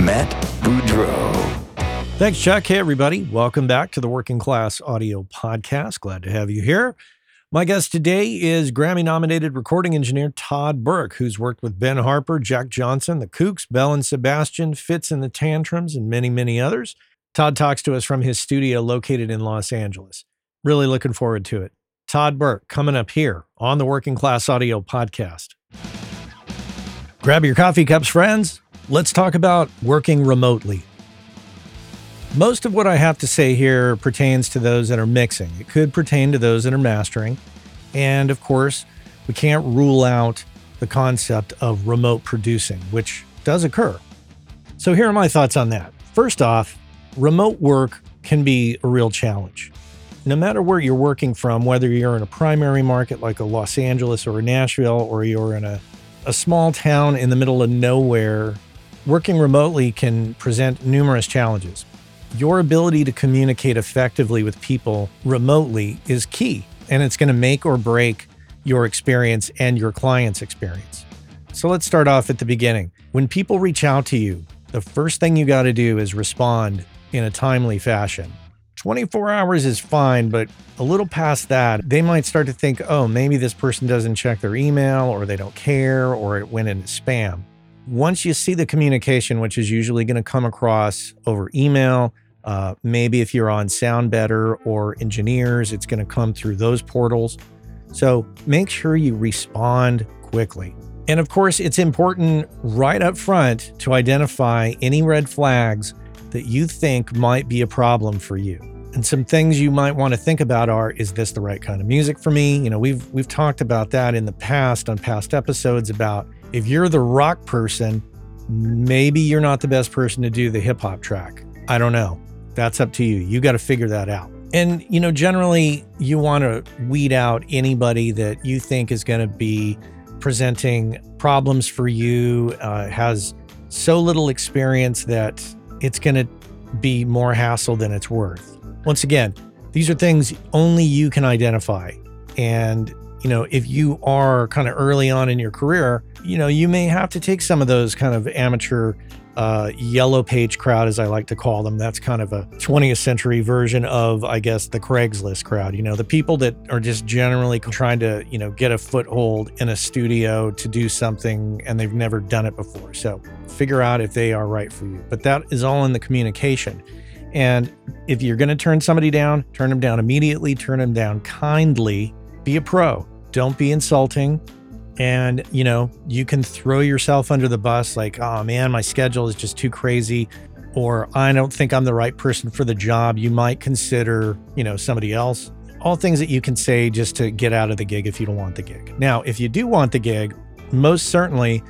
Matt Boudreau. Thanks, Chuck. Hey, everybody. Welcome back to the Working Class Audio Podcast. Glad to have you here. My guest today is Grammy-nominated recording engineer Todd Burke, who's worked with Ben Harper, Jack Johnson, The Kooks, Belle and Sebastian, Fitz and the Tantrums, and many, many others. Todd talks to us from his studio located in Los Angeles. Really looking forward to it. Todd Burke, coming up here on the Working Class Audio Podcast. Grab your coffee cups, friends. Let's talk about working remotely. Most of what I have to say here pertains to those that are mixing. It could pertain to those that are mastering. And of course, we can't rule out the concept of remote producing, which does occur. So here are my thoughts on that. First off, remote work can be a real challenge. No matter where you're working from, whether you're in a primary market like a Los Angeles or a Nashville, or you're in a small town in the middle of nowhere, working remotely can present numerous challenges. Your ability to communicate effectively with people remotely is key, and it's going to make or break your experience and your client's experience. So let's start off at the beginning. When people reach out to you, the first thing you got to do is respond in a timely fashion. 24 hours is fine, but a little past that, they might start to think, oh, maybe this person doesn't check their email, or they don't care, or it went into spam. Once you see the communication, which is usually going to come across over email, maybe if you're on SoundBetter or engineers, it's going to come through those portals. So make sure you respond quickly. And of course, it's important right up front to identify any red flags that you think might be a problem for you. And some things you might want to think about are, is this the right kind of music for me? You know, we've talked about that in the past on past episodes about if you're the rock person, maybe you're not the best person to do the hip hop track. I don't know. That's up to you. You got to figure that out. And, you know, generally you want to weed out anybody that you think is going to be presenting problems for you, has so little experience that it's going to be more hassle than it's worth. Once again, these are things only you can identify. And, you know, if you are kind of early on in your career, you know, you may have to take some of those kind of amateur yellow page crowd, as I like to call them. That's kind of a 20th century version of, I guess, the Craigslist crowd. You know, the people that are just generally trying to, you know, get a foothold in a studio to do something and they've never done it before. So figure out if they are right for you. But that is all in the communication. And if you're going to turn somebody down, turn them down immediately, turn them down kindly, be a pro. Don't be insulting. And, you know, you can throw yourself under the bus like, oh man, my schedule is just too crazy, or I don't think I'm the right person for the job. You might consider, you know, somebody else. All things that you can say just to get out of the gig if you don't want the gig. Now, if you do want the gig, most certainly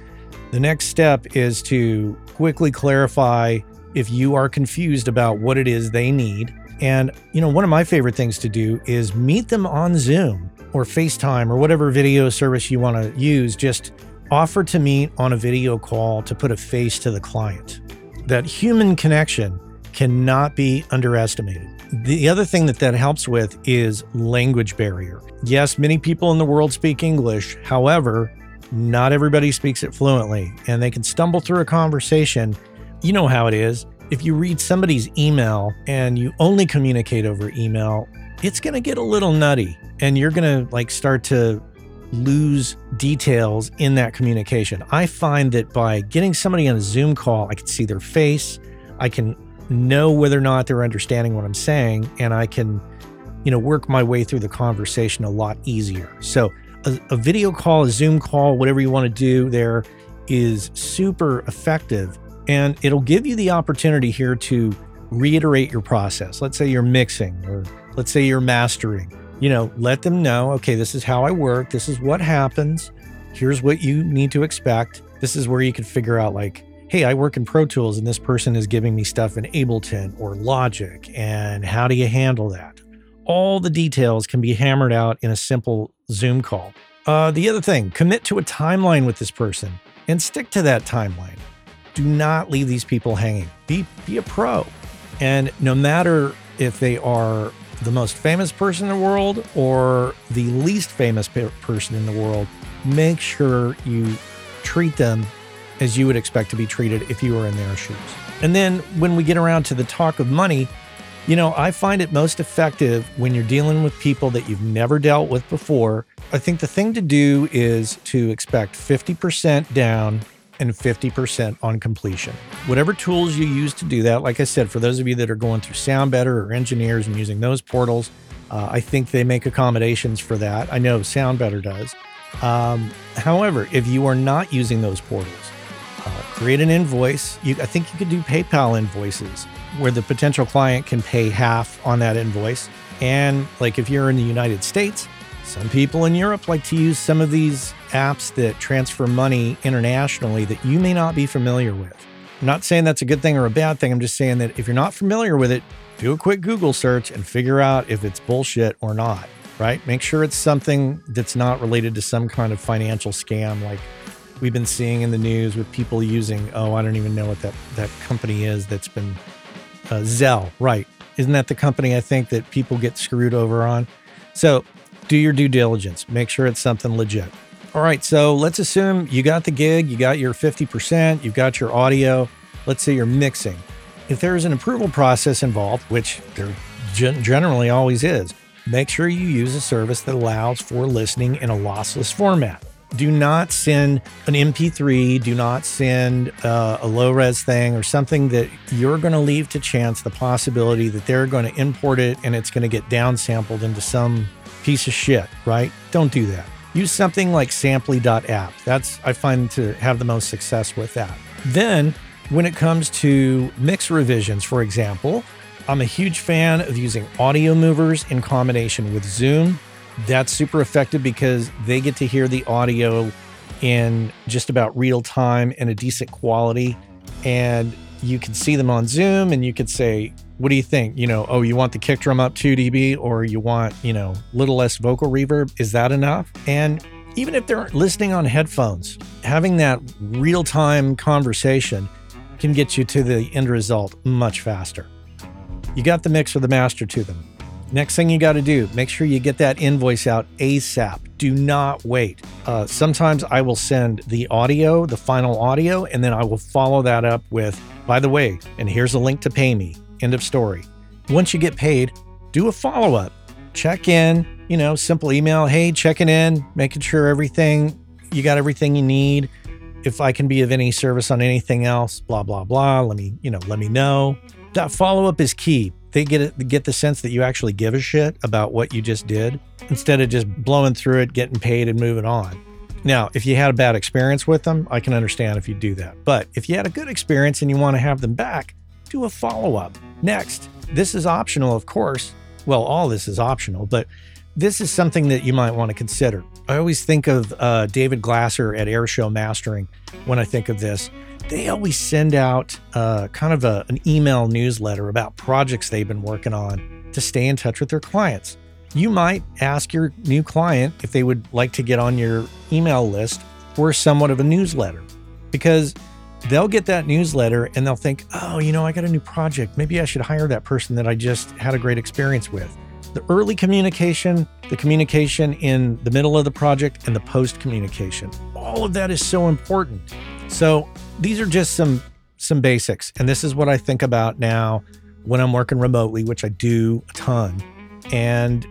the next step is to quickly clarify if you are confused about what it is they need. And, you know, one of my favorite things to do is meet them on Zoom or FaceTime or whatever video service you want to use. Just offer to meet on a video call to put a face to the client. That human connection cannot be underestimated. The other thing that helps with is language barrier. Yes, many people in the world speak English. However, not everybody speaks it fluently, and they can stumble through a conversation. You know how it is. If you read somebody's email and you only communicate over email, it's going to get a little nutty, and you're going to like start to lose details in that communication. I find that by getting somebody on a Zoom call, I can see their face. I can know whether or not they're understanding what I'm saying, and I can, you know, work my way through the conversation a lot easier. So a video call, a Zoom call, whatever you want to do there is super effective, and it'll give you the opportunity here to reiterate your process. Let's say you're mixing, or let's say you're mastering. You know, let them know, okay, this is how I work. This is what happens. Here's what you need to expect. This is where you can figure out like, hey, I work in Pro Tools and this person is giving me stuff in Ableton or Logic, and how do you handle that? All the details can be hammered out in a simple Zoom call. The other thing, commit to a timeline with this person and stick to that timeline. Do not leave these people hanging. Be a pro. And no matter if they are the most famous person in the world or the least famous person in the world, make sure you treat them as you would expect to be treated if you were in their shoes. And then when we get around to the talk of money, you know, I find it most effective when you're dealing with people that you've never dealt with before. I think the thing to do is to expect 50% down and 50% on completion. Whatever tools you use to do that, like I said, for those of you that are going through SoundBetter or engineers and using those portals, I think they make accommodations for that. I know SoundBetter does. However, if you are not using those portals, create an invoice. I think you could do PayPal invoices where the potential client can pay half on that invoice. And like if you're in the United States, some people in Europe like to use some of these apps that transfer money internationally that you may not be familiar with. I'm not saying that's a good thing or a bad thing. I'm just saying that if you're not familiar with it, do a quick Google search and figure out if it's bullshit or not, right? Make sure it's something that's not related to some kind of financial scam like we've been seeing in the news with people using, I don't even know what that company is that's been, Zelle, right? Isn't that the company I think that people get screwed over on? So do your due diligence. Make sure it's something legit. All right, so let's assume you got the gig, you got your 50%, you've got your audio. Let's say you're mixing. If there is an approval process involved, which there generally always is, make sure you use a service that allows for listening in a lossless format. Do not send an MP3, do not send a low-res thing or something that you're going to leave to chance the possibility that they're going to import it and it's going to get downsampled into some piece of shit, right? Don't do that. Use something like Sampley.app. I find to have the most success with that. Then when it comes to mix revisions, for example, I'm a huge fan of using Audio Movers in combination with Zoom. That's super effective because they get to hear the audio in just about real time and a decent quality. And you can see them on Zoom and you could say, what do you think? You know, you want the kick drum up 2 dB or you want, little less vocal reverb. Is that enough? And even if they're listening on headphones, having that real-time conversation can get you to the end result much faster. You got the mix or the master to them. Next thing you got to do, make sure you get that invoice out ASAP. Do not wait. Sometimes I will send the final audio, and then I will follow that up with, by the way, and here's a link to pay me. End of story. Once you get paid, do a follow-up. Check in, simple email. Hey, checking in, making sure you got everything you need. If I can be of any service on anything else, blah, blah, blah. Let me know. That follow-up is key. They get the sense that you actually give a shit about what you just did instead of just blowing through it, getting paid and moving on. Now, if you had a bad experience with them, I can understand if you do that. But if you had a good experience and you want to have them back, do a follow-up. Next, this is optional, of course. Well, all this is optional, but this is something that you might want to consider. I always think of David Glasser at Airshow Mastering when I think of this. They always send out kind of an email newsletter about projects they've been working on to stay in touch with their clients. You might ask your new client if they would like to get on your email list for somewhat of a newsletter, because they'll get that newsletter and they'll think, I got a new project. Maybe I should hire that person that I just had a great experience with. The early communication, the communication in the middle of the project, and the post communication. All of that is so important. So these are just some basics. And this is what I think about now when I'm working remotely, which I do a ton. And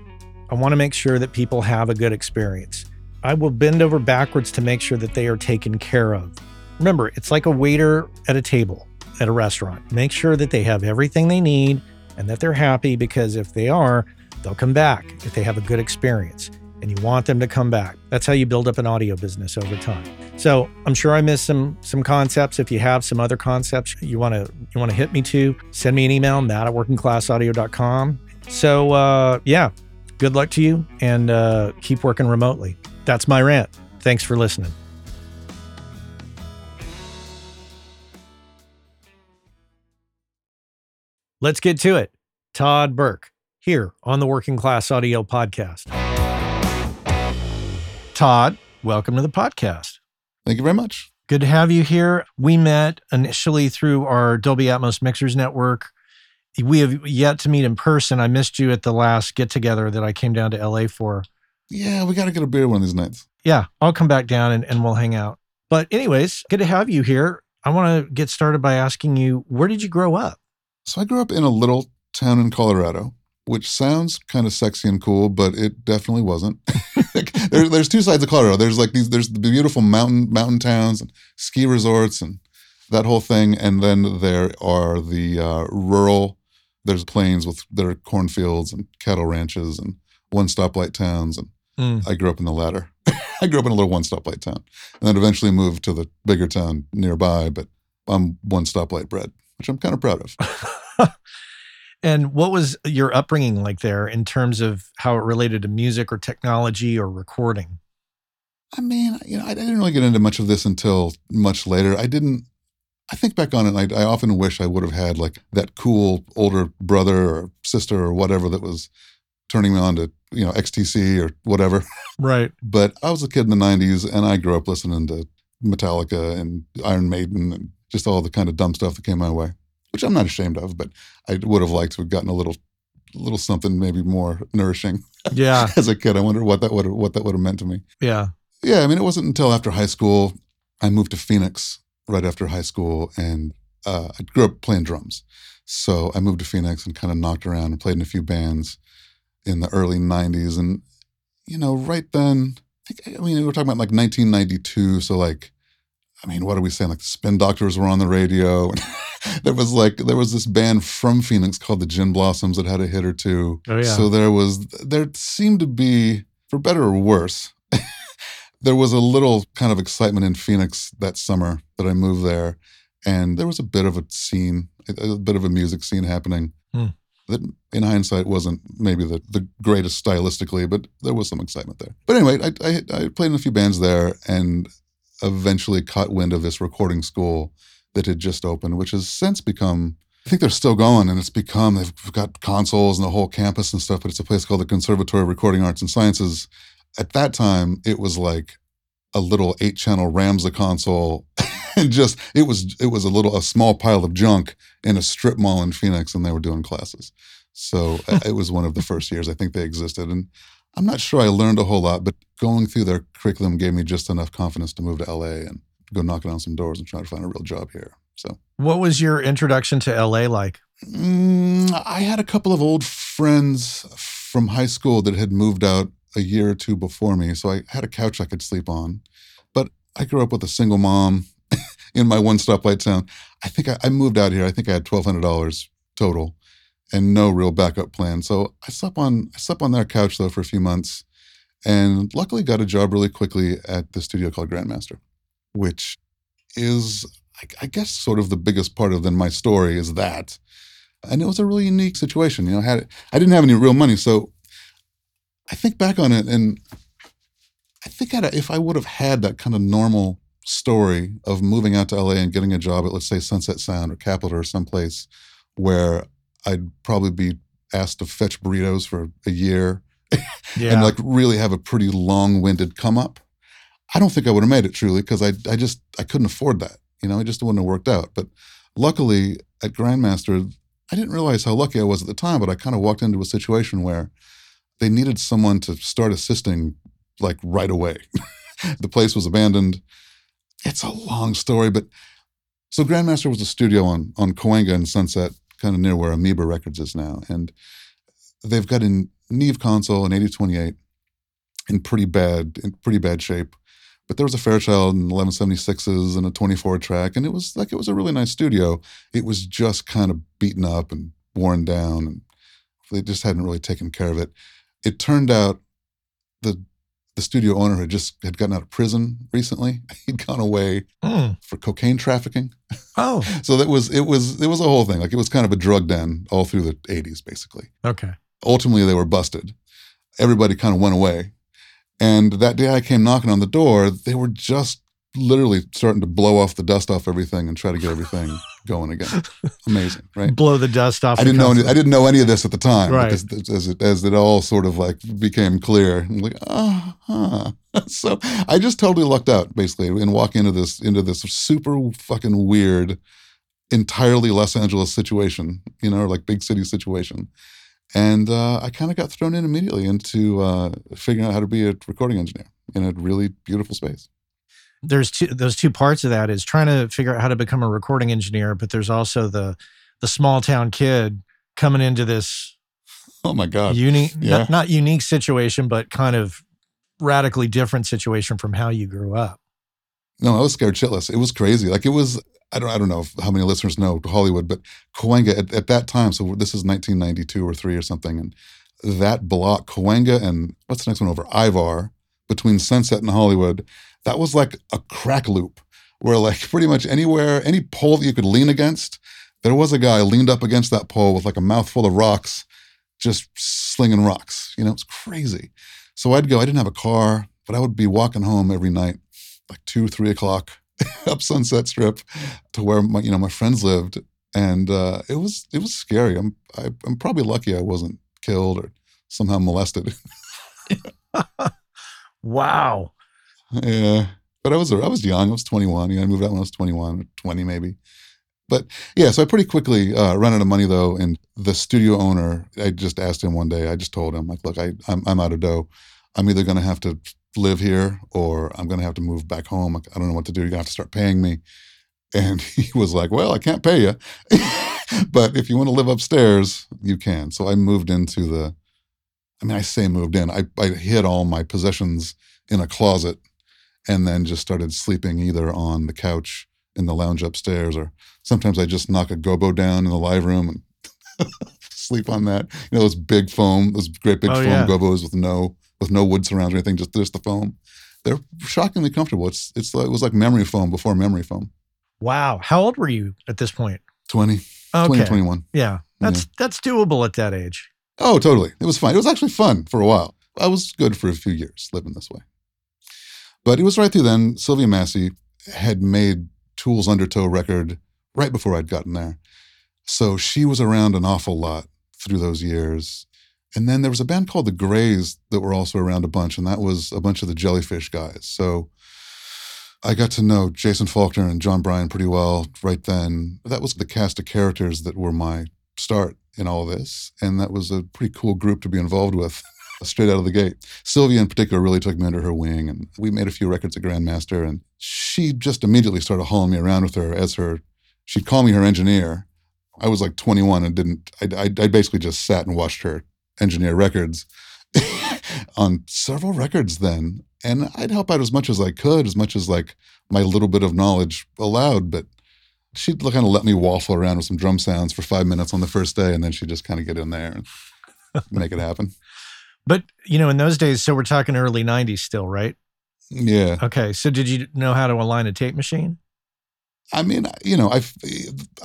I want to make sure that people have a good experience. I will bend over backwards to make sure that they are taken care of. Remember, it's like a waiter at a table at a restaurant. Make sure that they have everything they need and that they're happy, because if they are, they'll come back if they have a good experience. And you want them to come back. That's how you build up an audio business over time. So I'm sure I missed some concepts. If you have some other concepts you want to hit me to, send me an email, matt@workingclassaudio.com. So good luck to you, and keep working remotely. That's my rant. Thanks for listening. Let's get to it. Todd Burke, here on the Working Class Audio Podcast. Todd, welcome to the podcast. Thank you very much. Good to have you here. We met initially through our Dolby Atmos Mixers Network. We have yet to meet in person. I missed you at the last get-together that I came down to LA for. Yeah, we got to get a beer one of these nights. Yeah, I'll come back down and we'll hang out. But anyways, good to have you here. I want to get started by asking you, where did you grow up? So I grew up in a little town in Colorado, which sounds kind of sexy and cool, but it definitely wasn't. There's two sides of Colorado. There's the beautiful mountain towns and ski resorts and that whole thing, and then there are the rural. There's plains with their cornfields and cattle ranches and one stoplight towns, and I grew up in the latter. I grew up in a little one stoplight town, and then eventually moved to the bigger town nearby. But I'm one stoplight bred, which I'm kind of proud of. And what was your upbringing like there in terms of how it related to music or technology or recording? I mean, you know, I didn't really get into much of this until much later. I think back on it, and I often wish I would have had like that cool older brother or sister or whatever that was turning me on to, you know, XTC or whatever. Right. But I was a kid in the 90s, and I grew up listening to Metallica and Iron Maiden and just all the kind of dumb stuff that came my way, which I'm not ashamed of, but I would have liked to have gotten a little something maybe more nourishing. Yeah. As a kid, I wonder what that would have meant to me. Yeah. Yeah, I mean, it wasn't until after high school. I moved to Phoenix right after high school, and I grew up playing drums. So I moved to Phoenix and kind of knocked around and played in a few bands in the early 90s. And, you know, right then, we're talking about like 1992, so like, I mean, what are we saying? Like the Spin Doctors were on the radio. There was this band from Phoenix called the Gin Blossoms that had a hit or two. Oh, yeah. So there seemed to be, for better or worse, there was a little kind of excitement in Phoenix that summer that I moved there. And there was a bit of a scene, a bit of a music scene happening that in hindsight wasn't maybe the greatest stylistically, but there was some excitement there. But anyway, I played in a few bands there and eventually caught wind of this recording school that had just opened, which has since become, I think they're still going, and they've got consoles and the whole campus and stuff, but it's a place called the Conservatory of Recording Arts and Sciences. At that time, it was like a little 8-channel Ramza console, and just, it was a small pile of junk in a strip mall in Phoenix, and they were doing classes. So it was one of the first years I think they existed, and I'm not sure I learned a whole lot, but going through their curriculum gave me just enough confidence to move to LA and go knocking on some doors and try to find a real job here. So, what was your introduction to LA like? I had a couple of old friends from high school that had moved out a year or two before me, so I had a couch I could sleep on. But I grew up with a single mom in my one stoplight town. I think I moved out here. I think I had $1,200 total and no real backup plan. So I slept on their couch though for a few months, and luckily got a job really quickly at the studio called Grandmaster, which is, I guess, sort of the biggest part of my story is that. And it was a really unique situation. You know, I didn't have any real money, so I think back on it, and I think if I would have had that kind of normal story of moving out to LA and getting a job at, let's say, Sunset Sound or Capitol or someplace where I'd probably be asked to fetch burritos for a year and like really have a pretty long-winded come up, I don't think I would have made it truly, because I couldn't afford that. You know, it just wouldn't have worked out. But luckily at Grandmaster, I didn't realize how lucky I was at the time, but I kind of walked into a situation where they needed someone to start assisting like right away. The place was abandoned. It's a long story, but so Grandmaster was a studio on Cahuenga and Sunset, kind of near where Amoeba Records is now. And they've got a Neve console, an 8028, in pretty bad shape. But there was a Fairchild and 1176s and a 24-track, and it was a really nice studio. It was just kind of beaten up and worn down, and they just hadn't really taken care of it. It turned out the studio owner had gotten out of prison recently. He'd gone away for cocaine trafficking. Oh, so it was a whole thing. Like it was kind of a drug den all through the 80s, basically. Okay. Ultimately, they were busted. Everybody kind of went away. And that day I came knocking on the door, they were just literally starting to blow off the dust off everything and try to get everything going again. Amazing, right? Blow the dust off. I didn't know any of this at the time, right? Because as it all sort of like became clear, I'm like, So I just totally lucked out, basically, and walk into this super fucking weird, entirely Los Angeles situation, you know, like big city situation. And I kind of got thrown in immediately into figuring out how to be a recording engineer in a really beautiful space. There's those two parts of that is trying to figure out how to become a recording engineer, but there's also the small town kid coming into this. Oh my God. Not unique situation, but kind of radically different situation from how you grew up. No, I was scared shitless. It was crazy. Like it was, I don't know how many listeners know Hollywood, but Cahuenga at that time, so this is 1992 or 3 or something, and that block, Cahuenga and what's the next one over? Ivar, between Sunset and Hollywood, that was like a crack loop where like pretty much anywhere, any pole that you could lean against, there was a guy leaned up against that pole with like a mouthful of rocks, just slinging rocks. You know, it's crazy. So I'd go, I didn't have a car, but I would be walking home every night, like 2, 3 o'clock up Sunset Strip to where my friends lived. And it was scary. I'm probably lucky I wasn't killed or somehow molested. Wow. Yeah, but I was young. I was 21. You know, I moved out when I was 21, 20 maybe. But yeah, so I pretty quickly ran out of money though. And the studio owner, I just asked him one day. I just told him, like, look, I'm out of dough. I'm either going to have to live here or I'm going to have to move back home. I don't know what to do. You're going to have to start paying me. And he was like, well, I can't pay you, but if you want to live upstairs, you can. So I moved into I hid all my possessions in a closet. And then just started sleeping either on the couch in the lounge upstairs, or sometimes I just knock a gobo down in the live room and sleep on that. You know, those great big foam gobos with no wood surrounds or anything, just the foam. They're shockingly comfortable. It was like memory foam before memory foam. Wow. How old were you at this point? 20. Okay. 20, 21. Yeah. That's doable at that age. Oh, totally. It was fun. It was actually fun for a while. I was good for a few years living this way. But it was right through then. Sylvia Massey had made Tool's Undertow record right before I'd gotten there. So she was around an awful lot through those years. And then there was a band called The Grays that were also around a bunch, and that was a bunch of the Jellyfish guys. So I got to know Jason Faulkner and John Bryan pretty well right then. That was the cast of characters that were my start in all this, and that was a pretty cool group to be involved with. Straight out of the gate. Sylvia in particular really took me under her wing, and we made a few records at Grandmaster, and she just immediately started hauling me around with her she'd call me her engineer. I was like 21 and I basically just sat and watched her engineer records on several records then. And I'd help out as much as I could, as much as like my little bit of knowledge allowed, but she'd kind of let me waffle around with some drum sounds for 5 minutes on the first day, and then she'd just kind of get in there and make it happen. But, you know, in those days, so we're talking early 90s still, right? Yeah. Okay. So did you know how to align a tape machine? I mean, you know, I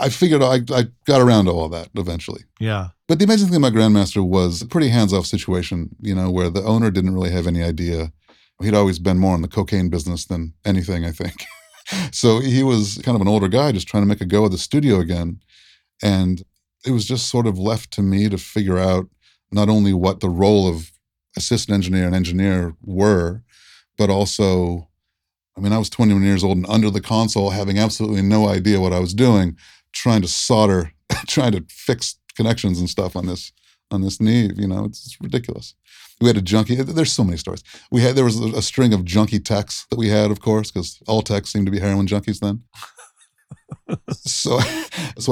figured I got around to all that eventually. Yeah. But the amazing thing about Grandmaster was a pretty hands-off situation, you know, where the owner didn't really have any idea. He'd always been more in the cocaine business than anything, I think. So he was kind of an older guy just trying to make a go of the studio again. And it was just sort of left to me to figure out not only what the role of assistant engineer and engineer were, but also, I mean, I was 21 years old and under the console, having absolutely no idea what I was doing, trying to solder, trying to fix connections and stuff on this Neve. You know, it's ridiculous. We had a junkie. There's so many stories. There was a string of junkie techs that we had, of course, because all techs seemed to be heroin junkies then. So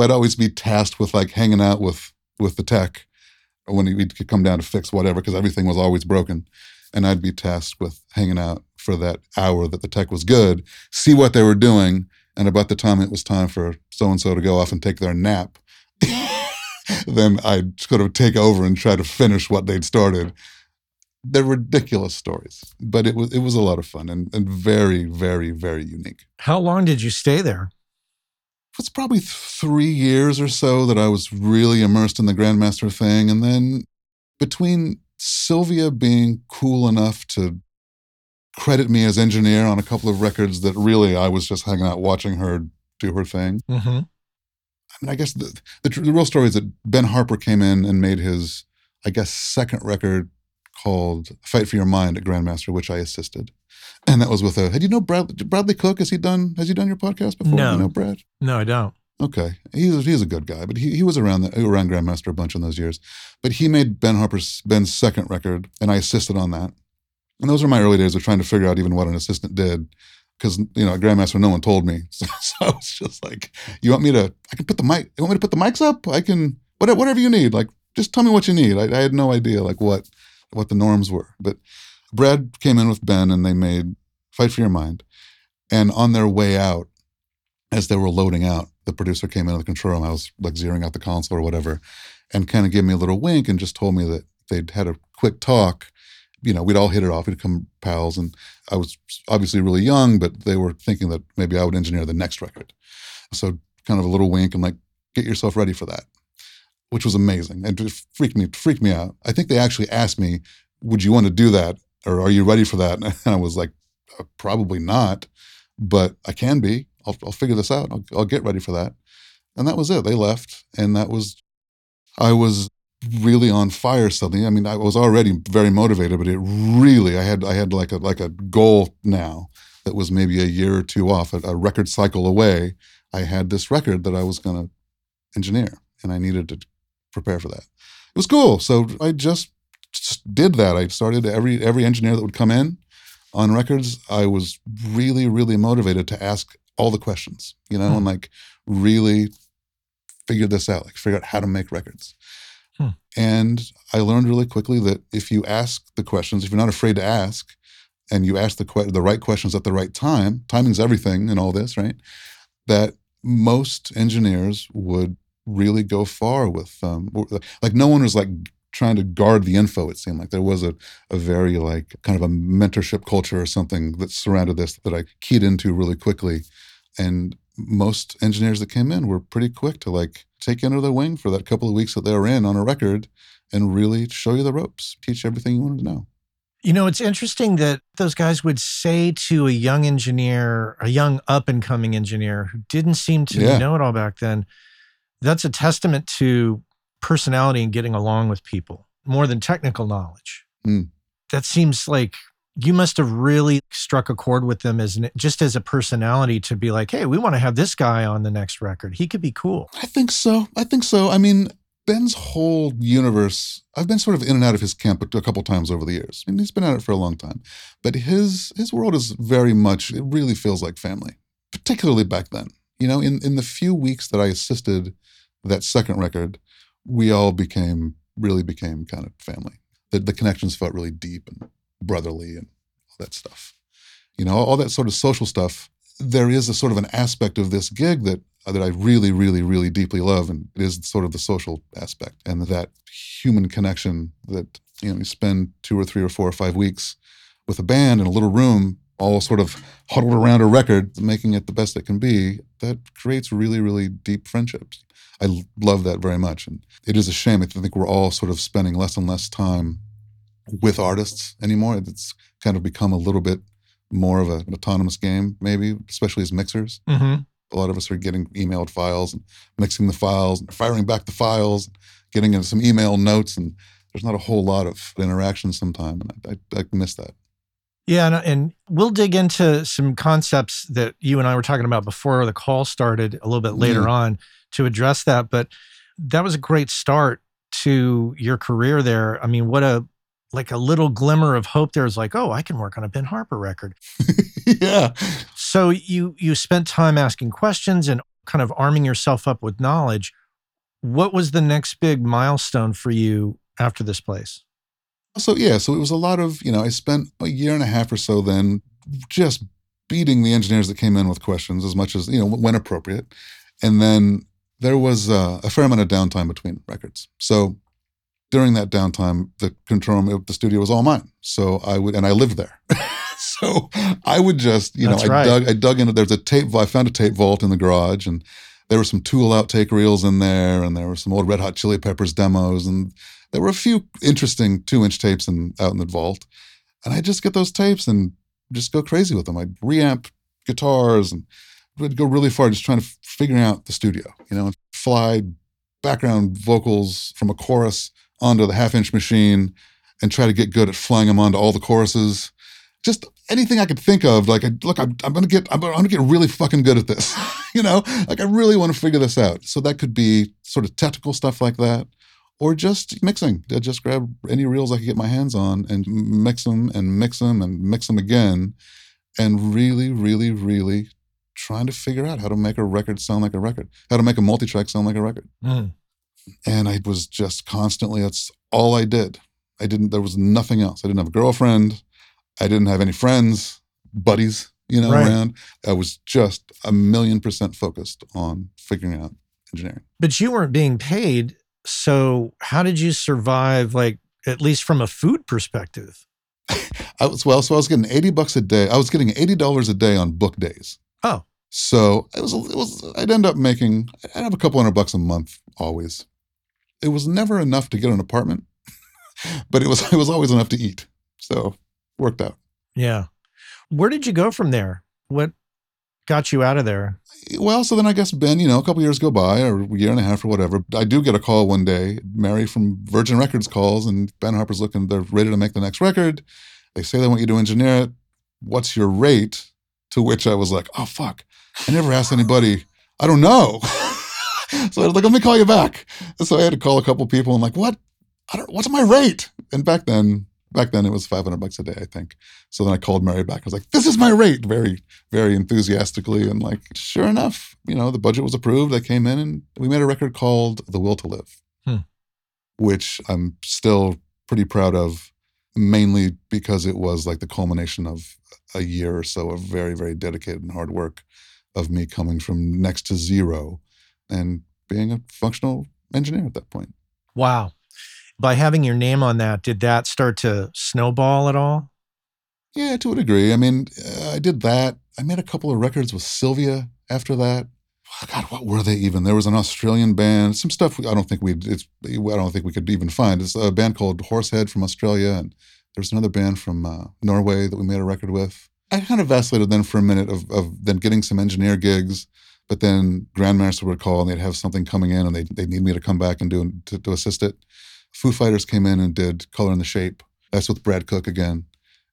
I'd always be tasked with like hanging out with the tech when he'd come down to fix whatever, because everything was always broken. And I'd be tasked with hanging out for that hour that the tech was good, see what they were doing, and about the time it was time for so-and-so to go off and take their nap, then I'd sort of take over and try to finish what they'd started. They're ridiculous stories, but it was a lot of fun and very, very, very unique. How long did you stay there? It's probably 3 years or so that I was really immersed in the Grandmaster thing. And then between Sylvia being cool enough to credit me as engineer on a couple of records that really I was just hanging out watching her do her thing. Mm-hmm. I mean, I guess the real story is that Ben Harper came in and made his, I guess, second record called Fight for Your Mind at Grandmaster, which I assisted. And that was with a, had you know Bradley Cook? Has he done your podcast before? No. You know Brad? No, I don't. Okay. He's a good guy, but he was around Grandmaster a bunch in those years. But he made Ben's second record, and I assisted on that. And those were my early days of trying to figure out even what an assistant did. Because, you know, at Grandmaster, no one told me. So I was just like, you want me to put the mics up? I can, whatever you need. Like, just tell me what you need. I had no idea, like, what the norms were. But Brad came in with Ben, and they made Fight for Your Mind. And on their way out, as they were loading out, the producer came into the control room. I was, like, zeroing out the console or whatever, and kind of gave me a little wink and just told me that they'd had a quick talk. You know, we'd all hit it off. We'd become pals. And I was obviously really young, but they were thinking that maybe I would engineer the next record. So kind of a little wink and like, get yourself ready for that, which was amazing. And it freaked me out. I think they actually asked me, would you want to do that? Or are you ready for that? And I was like, probably not, but I can be. I'll figure this out. I'll get ready for that. And that was it. They left. And I was really on fire suddenly. I mean, I was already very motivated, but it really, I had like a goal now that was maybe a year or two off, a record cycle away. I had this record that I was going to engineer, and I needed to prepare for that. It was cool. So I just did that. I started every engineer that would come in on records. I was really, really motivated to ask all the questions, you know, and like really figure this out, like figure out how to make records. And I learned really quickly that if you ask the questions, if you're not afraid to ask, and you ask the right questions at the right time, timing's everything and all this, right? That most engineers would really go far with, like no one was like trying to guard the info, it seemed like. There was a very like kind of a mentorship culture or something that surrounded this that I keyed into really quickly. And most engineers that came in were pretty quick to like take you under their wing for that couple of weeks that they were in on a record and really show you the ropes, teach everything you wanted to know. You know, it's interesting that those guys would say to a young engineer, a young up-and-coming engineer who didn't seem to know it all back then, that's a testament to personality and getting along with people more than technical knowledge. That seems like you must have really struck a chord with them just as a personality to be like, hey, we want to have this guy on the next record. He could be cool. I think so. I mean, Ben's whole universe, I've been sort of in and out of his camp a couple times over the years. I mean, he's been at it for a long time. But his world is very much, it really feels like family, particularly back then. You know, in the few weeks that I assisted that second record, we all really became kind of family. The connections felt really deep and brotherly and all that stuff. You know, all that sort of social stuff. There is a sort of an aspect of this gig that I really, really, really deeply love, and it is sort of the social aspect and that human connection that, you know, you spend 2 or 3 or 4 or 5 weeks with a band in a little room, all sort of huddled around a record, making it the best it can be. That creates really, really deep friendships. I love that very much, and it is a shame. I think we're all sort of spending less and less time with artists anymore. It's kind of become a little bit more of an autonomous game, maybe, especially as mixers. Mm-hmm. A lot of us are getting emailed files and mixing the files and firing back the files, getting into some email notes, and there's not a whole lot of interaction sometimes. And I miss that. Yeah, and we'll dig into some concepts that you and I were talking about before the call started a little bit later on to address that. But that was a great start to your career there. I mean, what a little glimmer of hope there is like, oh, I can work on a Ben Harper record. Yeah. So you spent time asking questions and kind of arming yourself up with knowledge. What was the next big milestone for you after this place? So it was a lot of, you know, I spent a year and a half or so then just beating the engineers that came in with questions as much as, you know, when appropriate. And then there was a fair amount of downtime between records. So during that downtime, the control room, the studio was all mine. So I lived there. So I would just, you know, I dug into, I found a tape vault in the garage, and there were some Tool outtake reels in there, and there were some old Red Hot Chili Peppers demos, and there were a few interesting 2-inch tapes out in the vault. And I just get those tapes and just go crazy with them. I'd reamp guitars and I'd go really far just trying to figuring out the studio, you know, and fly background vocals from a chorus onto the half-inch machine and try to get good at flying them onto all the choruses. Just anything I could think of, like, look, I'm gonna get really fucking good at this, you know? Like, I really want to figure this out. So that could be sort of technical stuff like that, or just mixing. I just grab any reels I could get my hands on and mix them again, and really, really, really trying to figure out how to make a record sound like a record, how to make a multi-track sound like a record. Mm. And I was just constantly, that's all I did. There was nothing else. I didn't have a girlfriend. I didn't have any friends, buddies, you know, right, around. I was just 1,000,000% focused on figuring out engineering. But you weren't being paid, so how did you survive, like, at least from a food perspective? I was getting $80 a day. I was getting $80 a day on book days. Oh. So I'd end up making, I'd have a couple $100 a month always. It was never enough to get an apartment, but it was always enough to eat. So worked out. Yeah. Where did you go from there? What got you out of there? Well, so then I guess, Ben, you know, a couple years go by, or a year and a half or whatever. I do get a call one day. Mary from Virgin Records calls, and Ben Harper's looking, they're ready to make the next record. They say they want you to engineer it. What's your rate? To which I was like, oh, fuck. I never asked anybody. I don't know. So I was like, let me call you back. And so I had to call a couple people. I'm like, what? What's my rate? And back then it was $500 a day, I think. So then I called Mary back. I was like, this is my rate, very, very enthusiastically. And like, sure enough, you know, the budget was approved. I came in and we made a record called The Will to Live, which I'm still pretty proud of, mainly because it was like the culmination of a year or so of very, very dedicated and hard work of me coming from next to zero and being a functional engineer at that point. Wow. By having your name on that, did that start to snowball at all? Yeah, to a degree. I mean, I did that. I made a couple of records with Sylvia after that. Oh, God, what were they even? There was an Australian band, some stuff I don't think we could even find. It's a band called Horsehead from Australia, and there's another band from Norway that we made a record with. I kind of vacillated then for a minute of then getting some engineer gigs. But then Grandmaster would call and they'd have something coming in and they'd need me to come back and to assist it. Foo Fighters came in and did Color and the Shape. That's with Brad Cook again.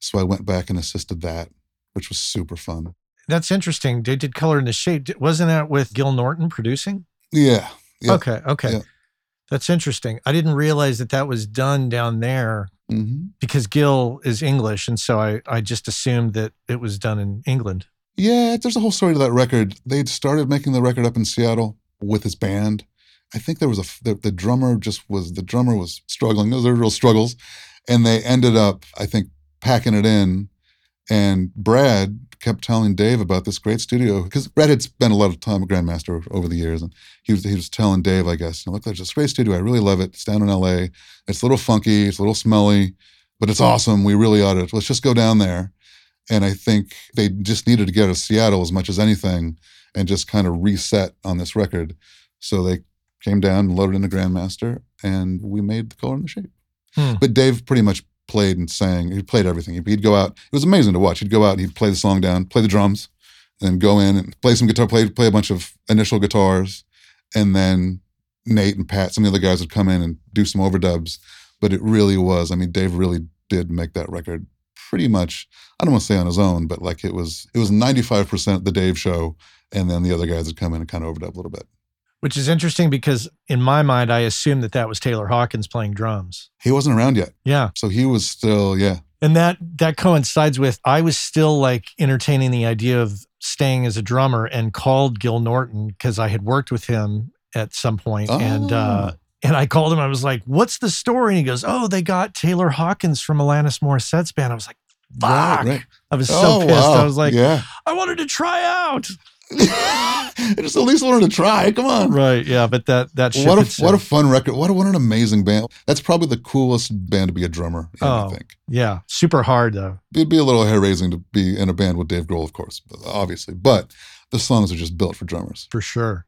So I went back and assisted that, which was super fun. That's interesting. They did Color and the Shape. Wasn't that with Gil Norton producing? Yeah. Okay. Yeah. That's interesting. I didn't realize that was done down there because Gil is English. And so I just assumed that it was done in England. Yeah, there's a whole story to that record. They'd started making the record up in Seattle with his band. I think there was the drummer was struggling. Those are real struggles. And they ended up, I think, packing it in. And Brad kept telling Dave about this great studio, because Brad had spent a lot of time at Grandmaster over the years. And he was telling Dave, I guess, you know, look, there's this great studio. I really love it. It's down in LA. It's a little funky. It's a little smelly, but it's awesome. We really ought to. Let's just go down there. And I think they just needed to get out of Seattle as much as anything and just kind of reset on this record. So they came down and loaded into Grandmaster, and we made The Color and the Shape. But Dave pretty much played and sang. He played everything. He'd go out. It was amazing to watch. He'd go out and he'd play the song down, play the drums, then go in and play some guitar, play a bunch of initial guitars. And then Nate and Pat, some of the other guys would come in and do some overdubs. But it really was, I mean, Dave really did make that record pretty much, I don't want to say on his own, but like it was 95% the Dave show, and then the other guys would come in and kind of overdub a little bit. Which is interesting because in my mind, I assumed that was Taylor Hawkins playing drums. He wasn't around yet. Yeah. So he was still, yeah. And that coincides with, I was still like entertaining the idea of staying as a drummer, and called Gil Norton because I had worked with him at some point. Oh. And I called him. I was like, what's the story? And he goes, oh, they got Taylor Hawkins from Alanis Morissette's band. I was like, fuck. Right. I was so pissed. Wow. I was like, yeah. I wanted to try out. Just at least wanted to try. Come on. Right. Yeah. But that shit. What a fun record. What an amazing band. That's probably the coolest band to be a drummer in, I think. Yeah. Super hard though. It'd be a little hair-raising to be in a band with Dave Grohl, of course, obviously. But the songs are just built for drummers. For sure.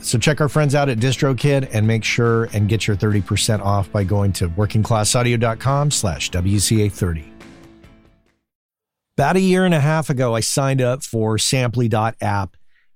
So check our friends out at DistroKid and make sure and get your 30% off by going to workingclassaudio.com/WCA30. About a year and a half ago, I signed up for Sampley.app,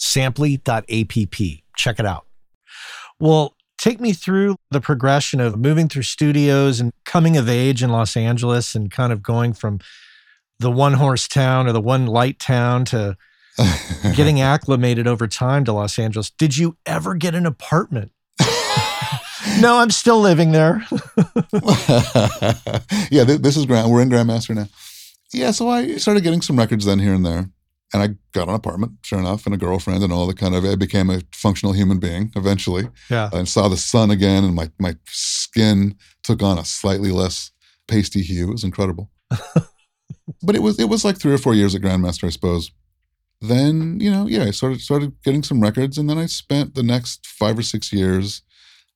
Sampley.app. Check it out. Well, take me through the progression of moving through studios and coming of age in Los Angeles and kind of going from the one-horse town or the one-light town to getting acclimated over time to Los Angeles. Did you ever get an apartment? No, I'm still living there. Yeah, this is Grand. We're in Grandmaster now. Yeah, so I started getting some records then here and there. And I got an apartment, sure enough, and a girlfriend and all that kind of, I became a functional human being eventually. Yeah. And saw the sun again, and my skin took on a slightly less pasty hue. It was incredible. But it was like 3 or 4 years at Grandmaster, I suppose. Then, I started getting some records, and then I spent the next 5 or 6 years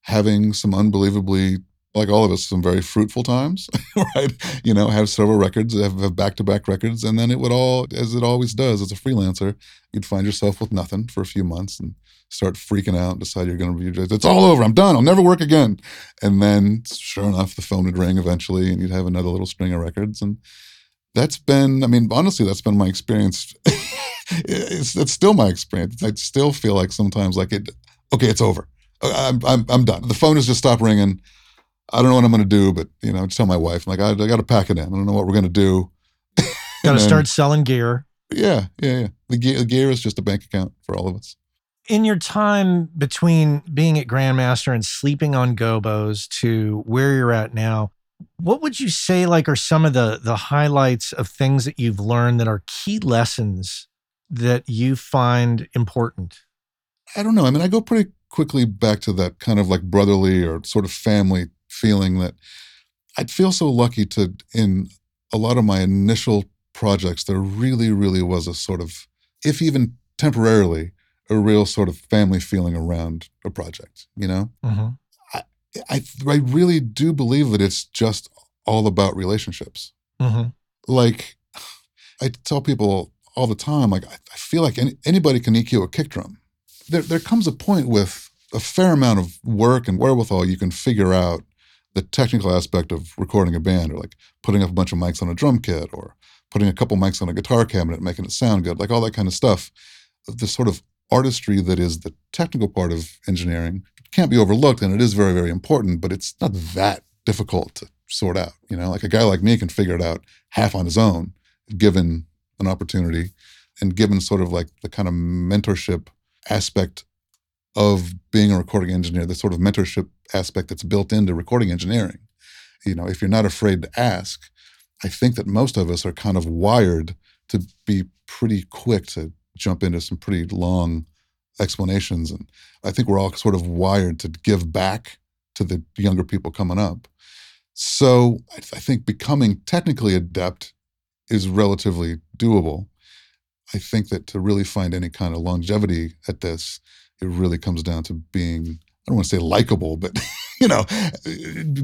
having some unbelievably, like all of us, some very fruitful times, right? Have several records, have back-to-back records, and then it would all, as it always does as a freelancer, you'd find yourself with nothing for a few months and start freaking out and decide you're going to be, it's all over, I'm done, I'll never work again. And then, sure enough, the phone would ring eventually, and you'd have another little string of records. And that's been, that's been my experience. It's still my experience. I still feel like sometimes, it's over. I'm done. The phone has just stopped ringing. I don't know what I'm going to do, but, I tell my wife, I got to pack it in. I don't know what we're going to do. Got to start selling gear. Yeah. The gear is just a bank account for all of us. In your time between being at Grandmaster and sleeping on gobos to where you're at now, what would you say are some of the highlights of things that you've learned that are key lessons that you find important? I don't know. I go pretty quickly back to that kind of brotherly or sort of family feeling that I'd feel so lucky to, in a lot of my initial projects, there really, really was a sort of, if even temporarily, a real sort of family feeling around a project, Mm-hmm. I really do believe that it's just all about relationships. Mm-hmm. I tell people all the time, I feel like anybody can EQ a kick drum. There comes a point with a fair amount of work and wherewithal you can figure out the technical aspect of recording a band, or putting up a bunch of mics on a drum kit, or putting a couple mics on a guitar cabinet, making it sound good, all that kind of stuff. The sort of artistry that is the technical part of engineering can't be overlooked, and it is very, very important, but it's not that difficult to sort out. A guy like me can figure it out half on his own, given an opportunity and given sort of the kind of mentorship aspect of being a recording engineer, the sort of mentorship aspect that's built into recording engineering. If you're not afraid to ask, I think that most of us are kind of wired to be pretty quick to jump into some pretty long explanations. And I think we're all sort of wired to give back to the younger people coming up. So I think becoming technically adept is relatively doable. I think that to really find any kind of longevity at this, it really comes down to being, I don't want to say likable, but, you know,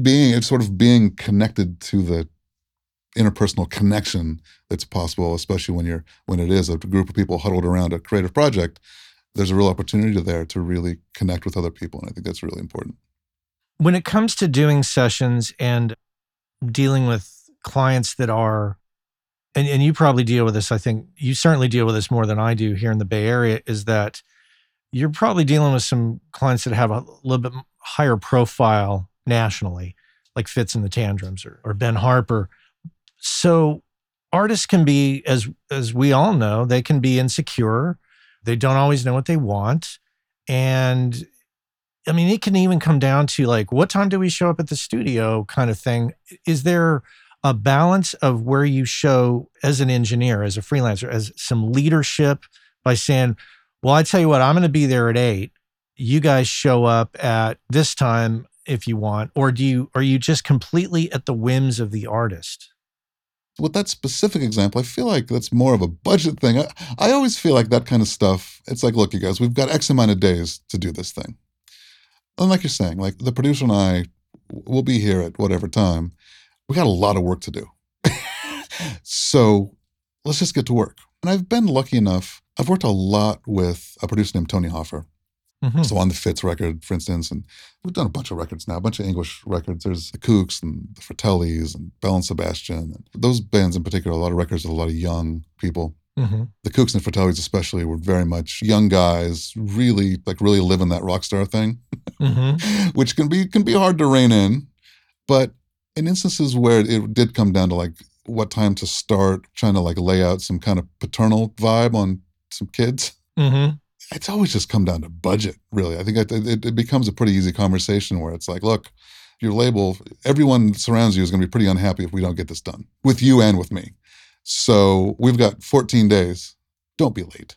being connected to the interpersonal connection that's possible, especially when it is a group of people huddled around a creative project. There's a real opportunity there to really connect with other people. And I think that's really important. When it comes to doing sessions and dealing with clients that are, and you probably deal with this, I think you certainly deal with this more than I do here in the Bay Area, is that you're probably dealing with some clients that have a little bit higher profile nationally, like Fitz and the Tantrums or Ben Harper. So artists can be, as we all know, they can be insecure. They don't always know what they want. And I mean, it can even come down to like, what time do we show up at the studio kind of thing? Is there a balance of where you show as an engineer, as a freelancer, as some leadership by saying, well, I tell you what, I'm going to be there at 8. You guys show up at this time if you want, or are you just completely at the whims of the artist? With that specific example, I feel like that's more of a budget thing. I always feel like that kind of stuff, it's like, look, you guys, we've got X amount of days to do this thing. And like you're saying, like the producer and I will be here at whatever time. We got a lot of work to do. So let's just get to work. And I've been lucky enough, I've worked a lot with a producer named Tony Hoffer. Mm-hmm. So on the Fitz record, for instance, and we've done a bunch of records now, a bunch of English records. There's The Kooks and The Fratellis and Belle and Sebastian. And those bands in particular, a lot of records with a lot of young people. Mm-hmm. The Kooks and Fratellis especially were very much young guys, really living that rock star thing, mm-hmm. which can be hard to rein in. But in instances where it did come down to like what time to start, trying to like lay out some kind of paternal vibe on some kids. Mm-hmm. It's always just come down to budget, really. I think it becomes a pretty easy conversation where it's like, look, your label, everyone that surrounds you is going to be pretty unhappy if we don't get this done, with you and with me. So we've got 14 days. Don't be late.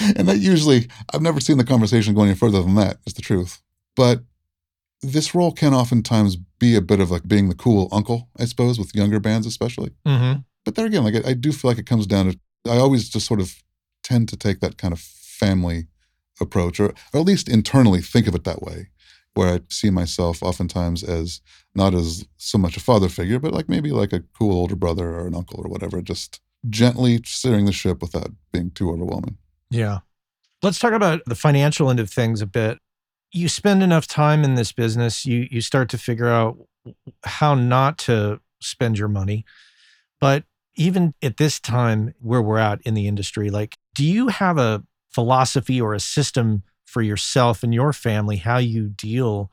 And that usually, I've never seen the conversation go any further than that, is the truth. But this role can oftentimes be a bit of like being the cool uncle, I suppose, with younger bands especially. Mm-hmm. But there again, like I do feel like it comes down to, I always just sort of tend to take that kind of family approach, or at least internally think of it that way, where I see myself oftentimes as not as so much a father figure, but like maybe like a cool older brother or an uncle or whatever, just gently steering the ship without being too overwhelming. Yeah. Let's talk about the financial end of things a bit. You spend enough time in this business, you start to figure out how not to spend your money. But even at this time where we're at in the industry, like, do you have a philosophy or a system for yourself and your family, how you deal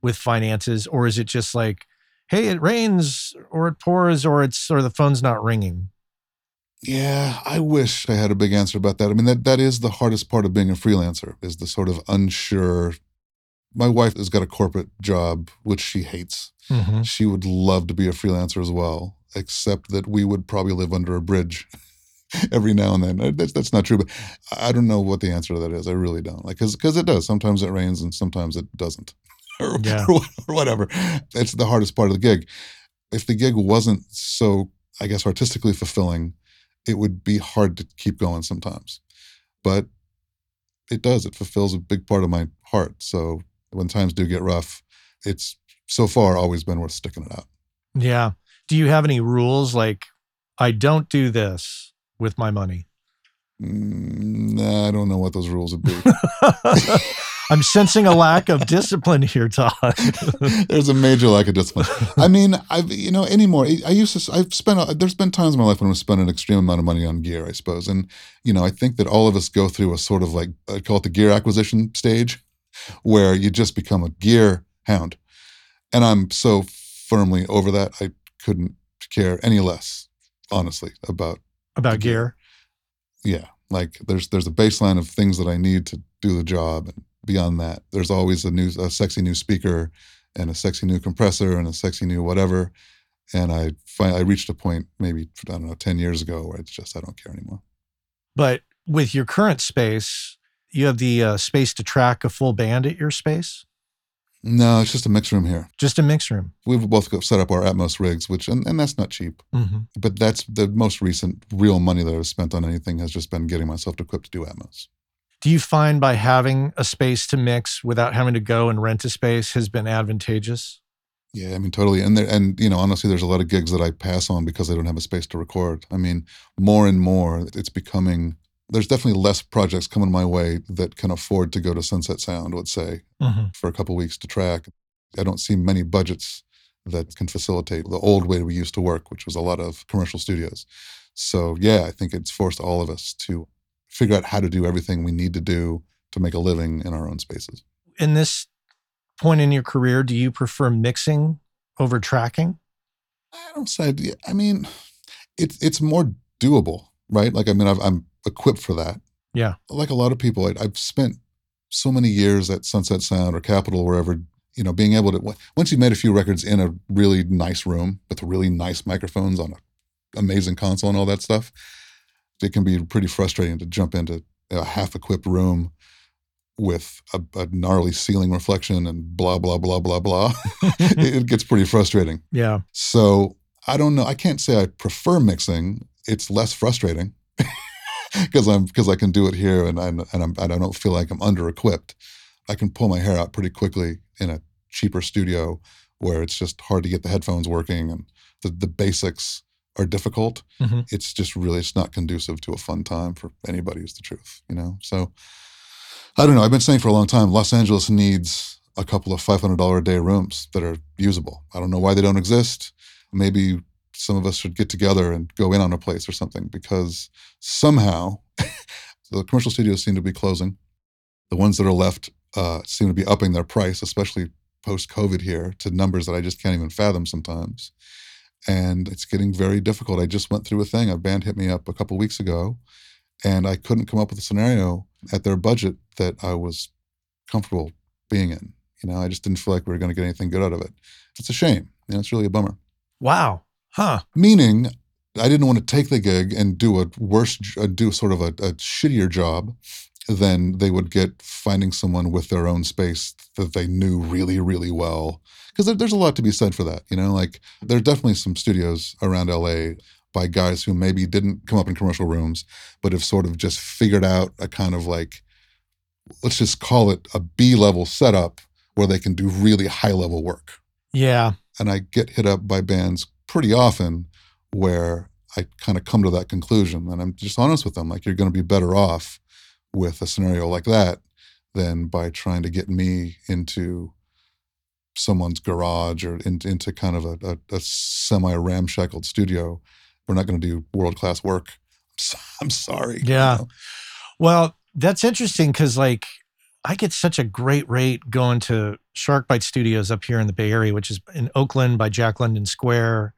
with finances? Or is it just like, hey, it rains or it pours or the phone's not ringing? Yeah, I wish I had a big answer about that. I mean, that is the hardest part of being a freelancer, is the sort of unsure. My wife has got a corporate job, which she hates. Mm-hmm. She would love to be a freelancer as well, except that we would probably live under a bridge every now and then. That's not true, but I don't know what the answer to that is. I really don't. Like, because it does. Sometimes it rains and sometimes it doesn't, or whatever. It's the hardest part of the gig. If the gig wasn't so, I guess, artistically fulfilling, it would be hard to keep going sometimes. But it does. It fulfills a big part of my heart. So when times do get rough, it's so far always been worth sticking it out. Yeah. Do you have any rules like, I don't do this with my money? No, I don't know what those rules would be. I'm sensing a lack of discipline here, Todd. There's a major lack of discipline. I mean, there's been times in my life when I've spent an extreme amount of money on gear, I suppose. And, you know, I think that all of us go through a sort of like, I call it the gear acquisition stage, where you just become a gear hound. And I'm so firmly over that. I couldn't care any less, honestly, about gear. Yeah. Like there's a baseline of things that I need to do the job. And beyond that, there's always a sexy new speaker and a sexy new compressor and a sexy new whatever. And I reached a point maybe, I don't know, 10 years ago where it's just, I don't care anymore. But with your current space, you have the space to track a full band at your space? No, it's just a mix room here. Just a mix room. We've both set up our Atmos rigs, which and that's not cheap. Mm-hmm. But that's the most recent real money that I've spent on anything has just been getting myself equipped to do Atmos. Do you find by having a space to mix without having to go and rent a space has been advantageous? Yeah, I mean, totally. And you know, honestly, there's a lot of gigs that I pass on because I don't have a space to record. I mean, more and more, it's becoming... There's definitely less projects coming my way that can afford to go to Sunset Sound, let's say, for a couple of weeks to track. I don't see many budgets that can facilitate the old way we used to work, which was a lot of commercial studios. So yeah, I think it's forced all of us to figure out how to do everything we need to do to make a living in our own spaces. In this point in your career, do you prefer mixing over tracking? I mean, it's more doable, right? Like, I mean, I'm equipped for that. Yeah. Like a lot of people, I've spent so many years at Sunset Sound or Capitol or wherever, you know, being able to, once you've made a few records in a really nice room with really nice microphones on an amazing console and all that stuff, it can be pretty frustrating to jump into a half-equipped room with a gnarly ceiling reflection and blah, blah, blah, blah, blah. It gets pretty frustrating. Yeah. So I don't know. I can't say I prefer mixing. It's less frustrating. Because I can do it here, and I don't feel like I'm under equipped. I can pull my hair out pretty quickly in a cheaper studio where it's just hard to get the headphones working, and the basics are difficult. Mm-hmm. It's just really it's not conducive to a fun time for anybody. Is the truth, you know. So I don't know. I've been saying for a long time, Los Angeles needs a couple of $500 a day rooms that are usable. I don't know why they don't exist. Maybe some of us should get together and go in on a place or something, because somehow the commercial studios seem to be closing. The ones that are left seem to be upping their price, especially post-COVID here, to numbers that I just can't even fathom sometimes. And it's getting very difficult. I just went through a thing. A band hit me up a couple weeks ago, and I couldn't come up with a scenario at their budget that I was comfortable being in. You know, I just didn't feel like we were going to get anything good out of it. It's a shame. You know, it's really a bummer. Wow. Huh. Meaning, I didn't want to take the gig and do a worse, do sort of a shittier job than they would get finding someone with their own space that they knew really, really well. Because there's a lot to be said for that, you know. Like, there's definitely some studios around LA by guys who maybe didn't come up in commercial rooms, but have sort of just figured out a kind of like, let's just call it a B-level setup where they can do really high-level work. Yeah. And I get hit up by bands pretty often where I kind of come to that conclusion, and I'm just honest with them. Like, you're going to be better off with a scenario like that than by trying to get me into someone's garage or into kind of a semi-ramshackled studio. We're not going to do world-class work. I'm sorry. Yeah. You know? Well, that's interesting because, like, I get such a great rate going to Sharkbite Studios up here in the Bay Area, which is in Oakland by Jack London Square.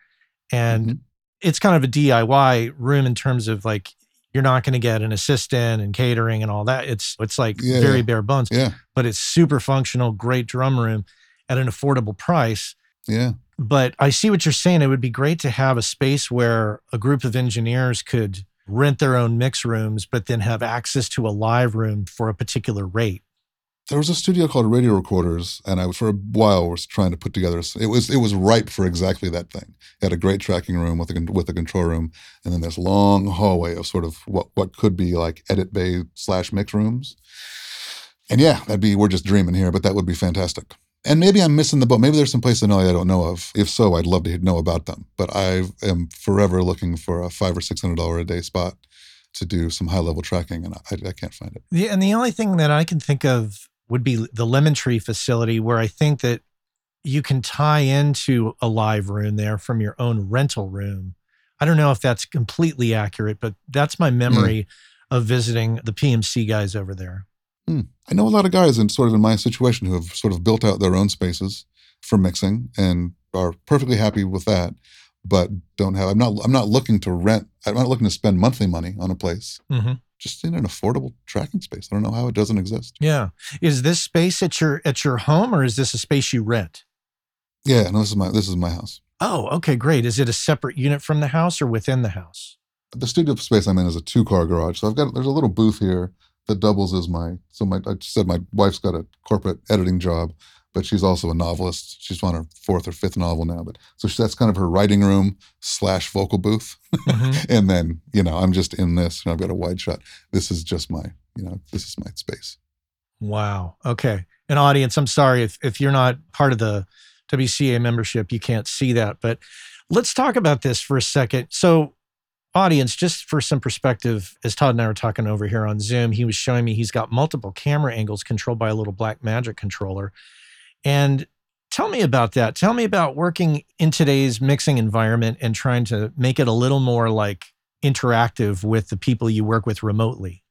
And it's kind of a DIY room in terms of, like, you're not going to get an assistant and catering and all that. It's like very bare bones. Yeah. But it's super functional, great drum room at an affordable price. Yeah. But I see what you're saying. It would be great to have a space where a group of engineers could rent their own mix rooms, but then have access to a live room for a particular rate. There was a studio called Radio Recorders, and I, for a while, was trying to put together. It was ripe for exactly that thing. It had a great tracking room with a control room, and then this long hallway of sort of what could be like edit bay / mix rooms. And yeah, we're just dreaming here, but that would be fantastic. And maybe I'm missing the boat. Maybe there's some place in LA I don't know of. If so, I'd love to know about them. But I am forever looking for a $500 or $600 a day spot to do some high level tracking, and I can't find it. Yeah, and the only thing that I can think of would be the Lemon Tree facility, where I think that you can tie into a live room there from your own rental room. I don't know if that's completely accurate, but that's my memory of visiting the PMC guys over there. Mm. I know a lot of guys in my situation who have sort of built out their own spaces for mixing and are perfectly happy with that, but I'm not looking to rent. I'm not looking to spend monthly money on a place. Mm-hmm. Just in an affordable tracking space. I don't know how it doesn't exist. Yeah. Is this space at your home, or is this a space you rent? Yeah, no, this is my house. Oh, okay, great. Is it a separate unit from the house or within the house? The studio space I'm in is a 2-car garage. So there's a little booth here that doubles as my, I said my wife's got a corporate editing job, but she's also a novelist. She's on her fourth or fifth novel now. But so that's kind of her writing room / vocal booth. Mm-hmm. And then, you know, I'm just in this and I've got a wide shot. This is just my, you know, this is my space. Wow. Okay. And audience, I'm sorry if you're not part of the WCA membership, you can't see that. But let's talk about this for a second. So audience, just for some perspective, as Todd and I were talking over here on Zoom, he was showing me he's got multiple camera angles controlled by a little Blackmagic controller. And tell me about that. Tell me about working in today's mixing environment and trying to make it a little more like interactive with the people you work with remotely.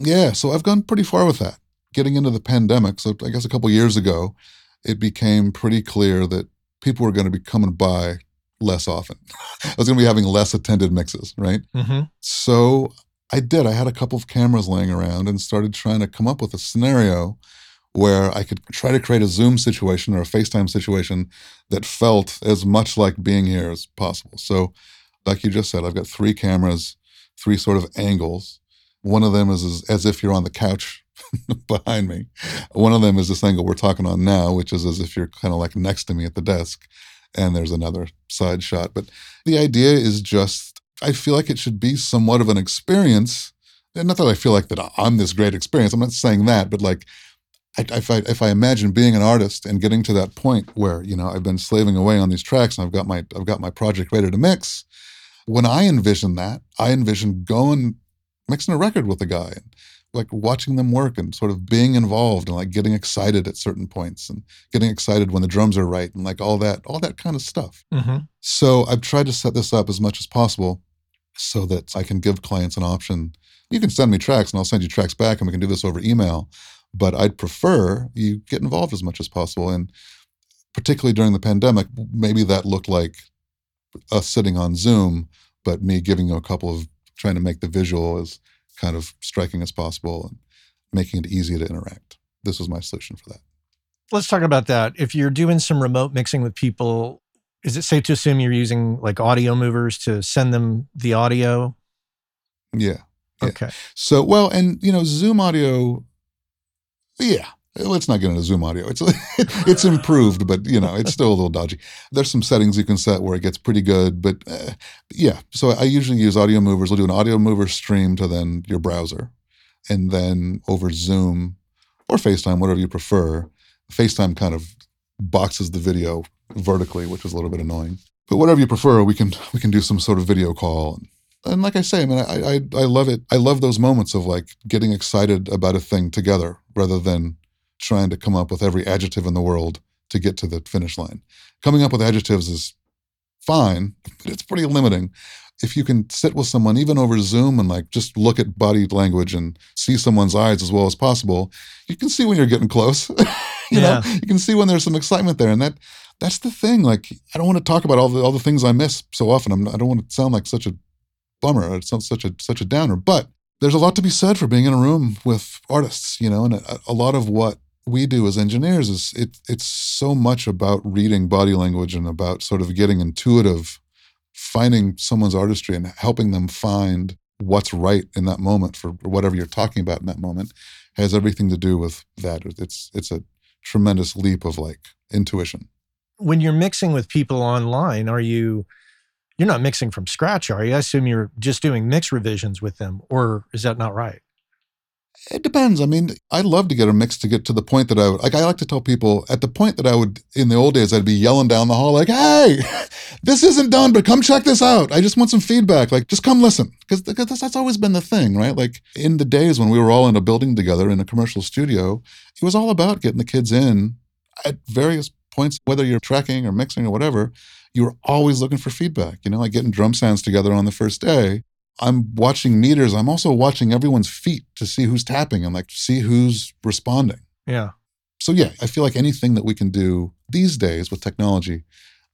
Yeah, so I've gone pretty far with that. Getting into the pandemic, so I guess a couple of years ago, it became pretty clear that people were going to be coming by less often. I was going to be having less attended mixes, right? Mm-hmm. So I did. I had a couple of cameras laying around and started trying to come up with a scenario where I could try to create a Zoom situation or a FaceTime situation that felt as much like being here as possible. So like you just said, I've got three cameras, three sort of angles. One of them is as if you're on the couch behind me. One of them is this angle we're talking on now, which is as if you're kind of like next to me at the desk. And there's another side shot. But the idea is just, I feel like it should be somewhat of an experience. And not that I feel like that I'm this great experience. I'm not saying that, but like, if I imagine being an artist and getting to that point where, you know, I've been slaving away on these tracks and I've got my project ready to mix, when I envision that, I envision going mixing a record with a guy and like watching them work and sort of being involved and like getting excited at certain points and getting excited when the drums are right and like all that kind of stuff. Mm-hmm. So I've tried to set this up as much as possible so that I can give clients an option. You can send me tracks and I'll send you tracks back and we can do this over email. But I'd prefer you get involved as much as possible. And particularly during the pandemic, maybe that looked like us sitting on Zoom, but me giving you a couple of, trying to make the visual as kind of striking as possible and making it easy to interact. This was my solution for that. Let's talk about that. If you're doing some remote mixing with people, is it safe to assume you're using like Audio Movers to send them the audio? Yeah. Okay. So, well, and you know, Zoom audio... Yeah, let's not get into Zoom audio. It's improved, but you know, it's still a little dodgy. There's some settings you can set where it gets pretty good, but yeah. So I usually use Audio Movers. I'll do an Audio Mover stream to then your browser, and then over Zoom or FaceTime, whatever you prefer. FaceTime kind of boxes the video vertically, which is a little bit annoying. But whatever you prefer, we can do some sort of video call. And like I say, I mean, I love it. I love those moments of like getting excited about a thing together rather than trying to come up with every adjective in the world to get to the finish line. Coming up with adjectives is fine, but it's pretty limiting. If you can sit with someone, even over Zoom, and like just look at body language and see someone's eyes as well as possible, you can see when you're getting close. you know, you can see when there's some excitement there. And that's the thing. Like, I don't want to talk about all the things I miss so often. I don't want to sound like such a bummer. It's not such a downer, but there's a lot to be said for being in a room with artists, you know, and a lot of what we do as engineers is it's so much about reading body language and about sort of getting intuitive, finding someone's artistry and helping them find what's right in that moment for whatever you're talking about in that moment has everything to do with that. It's a tremendous leap of like intuition. When you're mixing with people online, you're not mixing from scratch, are you? I assume you're just doing mix revisions with them, or is that not right? It depends. I mean, I'd love to get a mix to get to the point that I like to tell people, at the point that I would, in the old days, I'd be yelling down the hall like, hey, this isn't done, but come check this out. I just want some feedback. Like, just come listen. Because that's always been the thing, right? Like, in the days when we were all in a building together in a commercial studio, it was all about getting the kids in at various points, whether you're tracking or mixing or whatever. You're always looking for feedback, you know, like getting drum sounds together on the first day. I'm watching meters. I'm also watching everyone's feet to see who's tapping and like see who's responding. Yeah. So yeah, I feel like anything that we can do these days with technology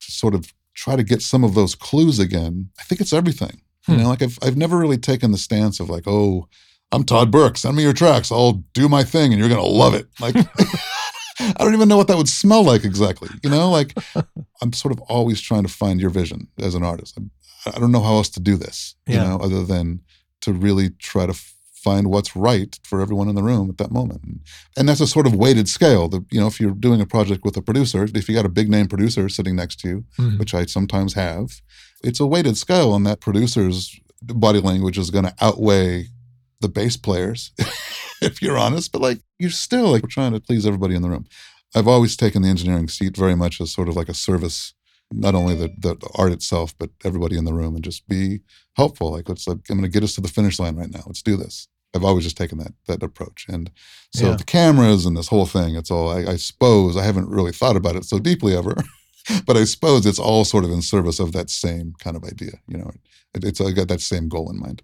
to sort of try to get some of those clues again, I think it's everything. You know, like I've never really taken the stance of like, oh, I'm Todd Burke, send me your tracks. I'll do my thing and you're going to love it. Like... I don't even know what that would smell like exactly. You know, like I'm sort of always trying to find your vision as an artist. I don't know how else to do this, you know, other than to really try to find what's right for everyone in the room at that moment. And that's a sort of weighted scale. If you're doing a project with a producer, if you got a big name producer sitting next to you, mm-hmm. which I sometimes have, it's a weighted scale, and that producer's body language is going to outweigh the bass players, if you're honest. But you're still trying to please everybody in the room. I've always taken the engineering seat very much as sort of a service, not only the art itself, but everybody in the room, and just be helpful. I'm going to get us to the finish line right now. Let's do this. I've always just taken that approach. And so the cameras and this whole thing, it's all, I suppose, I haven't really thought about it so deeply ever, but I suppose it's all sort of in service of that same kind of idea. It's got that same goal in mind.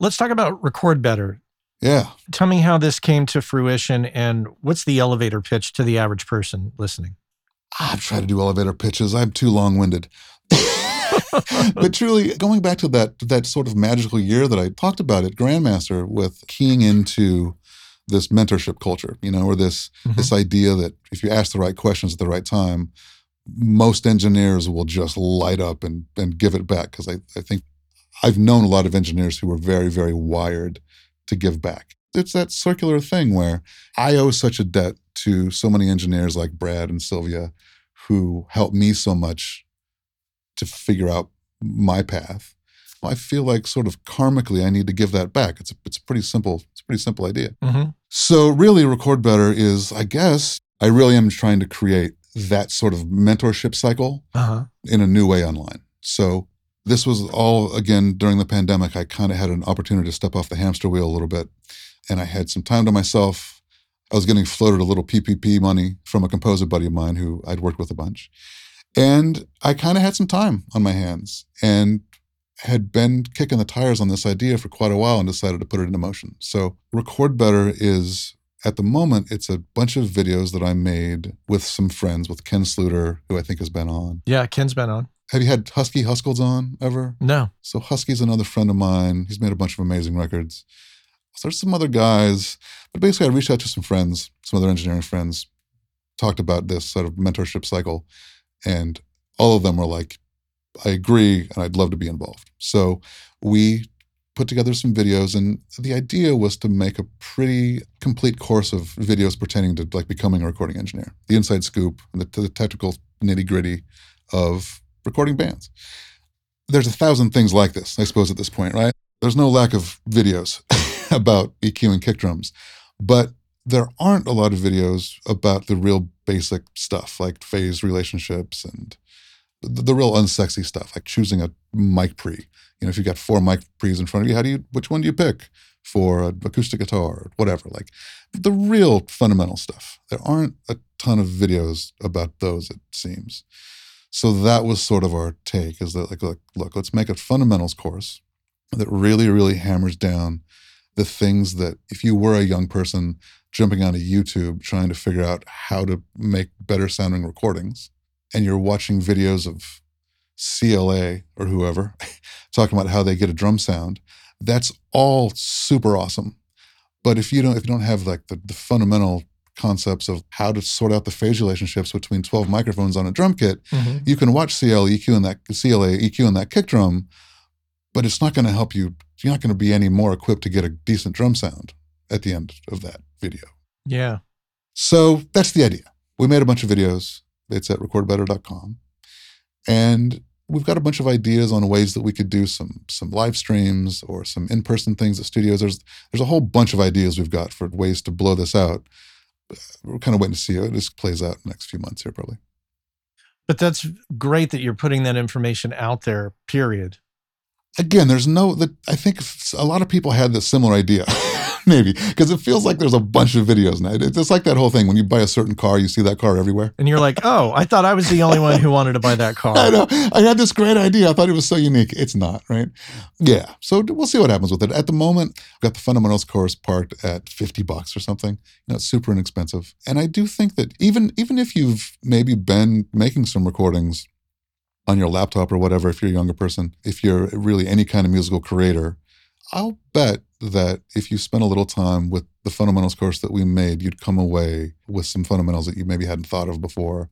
Let's talk about Record Better. Yeah. Tell me how this came to fruition, and what's the elevator pitch to the average person listening? I've tried to do elevator pitches. I'm too long-winded. But truly, going back to that sort of magical year that I talked about at Grandmaster, with keying into this mentorship culture, or this mm-hmm. this idea that if you ask the right questions at the right time, most engineers will just light up and give it back. Because I think I've known a lot of engineers who were very, very wired to give back. It's that circular thing where I owe such a debt to so many engineers like Brad and Sylvia, who helped me so much to figure out my path. I feel sort of karmically I need to give that back. It's a pretty simple idea. Mm-hmm. So really, Record Better is, I guess, I really am trying to create that sort of mentorship cycle uh-huh. in a new way online. So this was all, again, during the pandemic. I kind of had an opportunity to step off the hamster wheel a little bit, and I had some time to myself. I was getting floated a little PPP money from a composer buddy of mine who I'd worked with a bunch. And I kind of had some time on my hands and had been kicking the tires on this idea for quite a while, and decided to put it into motion. So Record Better is, at the moment, it's a bunch of videos that I made with some friends, with Ken Sluter, who I think has been on. Yeah, Ken's been on. Have you had Husky Huskolds on ever? No. So Husky's another friend of mine. He's made a bunch of amazing records. So there's some other guys, but basically I reached out to some friends, some other engineering friends, talked about this sort of mentorship cycle, and all of them were like, I agree, and I'd love to be involved. So we put together some videos, and the idea was to make a pretty complete course of videos pertaining to becoming a recording engineer, the inside scoop, and the technical nitty-gritty of recording bands. There's 1,000 things like this, I suppose, at this point, right? There's no lack of videos about EQ and kick drums, but there aren't a lot of videos about the real basic stuff, like phase relationships and the real unsexy stuff, like choosing a mic pre. If you've got 4 mic pre's in front of you, which one do you pick for an acoustic guitar or whatever? The real fundamental stuff. There aren't a ton of videos about those, it seems. So that was sort of our take, is that look, let's make a fundamentals course that really, really hammers down the things that, if you were a young person jumping onto YouTube trying to figure out how to make better sounding recordings, and you're watching videos of CLA or whoever talking about how they get a drum sound, that's all super awesome. But if you don't have the fundamental concepts of how to sort out the phase relationships between 12 microphones on a drum kit, mm-hmm. you can watch CLA EQ and that kick drum, but it's not going to help you. You're not going to be any more equipped to get a decent drum sound at the end of that video. Yeah. So that's the idea. We made a bunch of videos. It's at recordbetter.com. And we've got a bunch of ideas on ways that we could do some live streams or some in-person things at studios. There's a whole bunch of ideas we've got for ways to blow this out. We're kind of waiting to see how this plays out in the next few months here, probably. But that's great that you're putting that information out there, period. Again, I think a lot of people had this similar idea, maybe, because it feels like there's a bunch of videos now. It's like that whole thing when you buy a certain car, you see that car everywhere. And you're like, oh, I thought I was the only one who wanted to buy that car. I know. I had this great idea. I thought it was so unique. It's not, right? Yeah. So we'll see what happens with it. At the moment, I've got the fundamentals course parked at $50 or something. It's super inexpensive. And I do think that even if you've maybe been making some recordings on your laptop or whatever, if you're a younger person, if you're really any kind of musical creator, I'll bet that if you spent a little time with the fundamentals course that we made, you'd come away with some fundamentals that you maybe hadn't thought of before,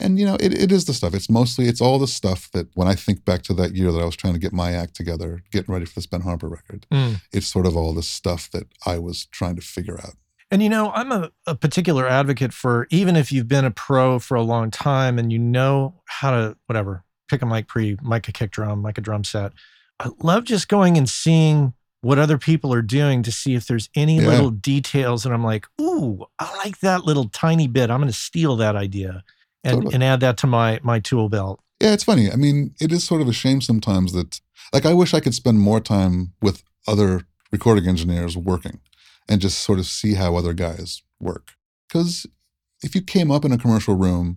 And, you know, it is the stuff. It's all the stuff that when I think back to that year that I was trying to get my act together, getting ready for this Ben Harper record, it's sort of all the stuff that I was trying to figure out. And, you know, I'm a particular advocate for, even if you've been a pro for a long time and you know how to, whatever, pick a mic pre, mic a kick drum, mic a drum set, I love just going and seeing what other people are doing to see if there's any little details. And I'm like, ooh, I like that little tiny bit. I'm going to steal that idea and add that to my tool belt. Yeah, it's funny. I mean, it is sort of a shame sometimes that, like, I wish I could spend more time with other recording engineers working and just sort of see how other guys work. Because if you came up in a commercial room,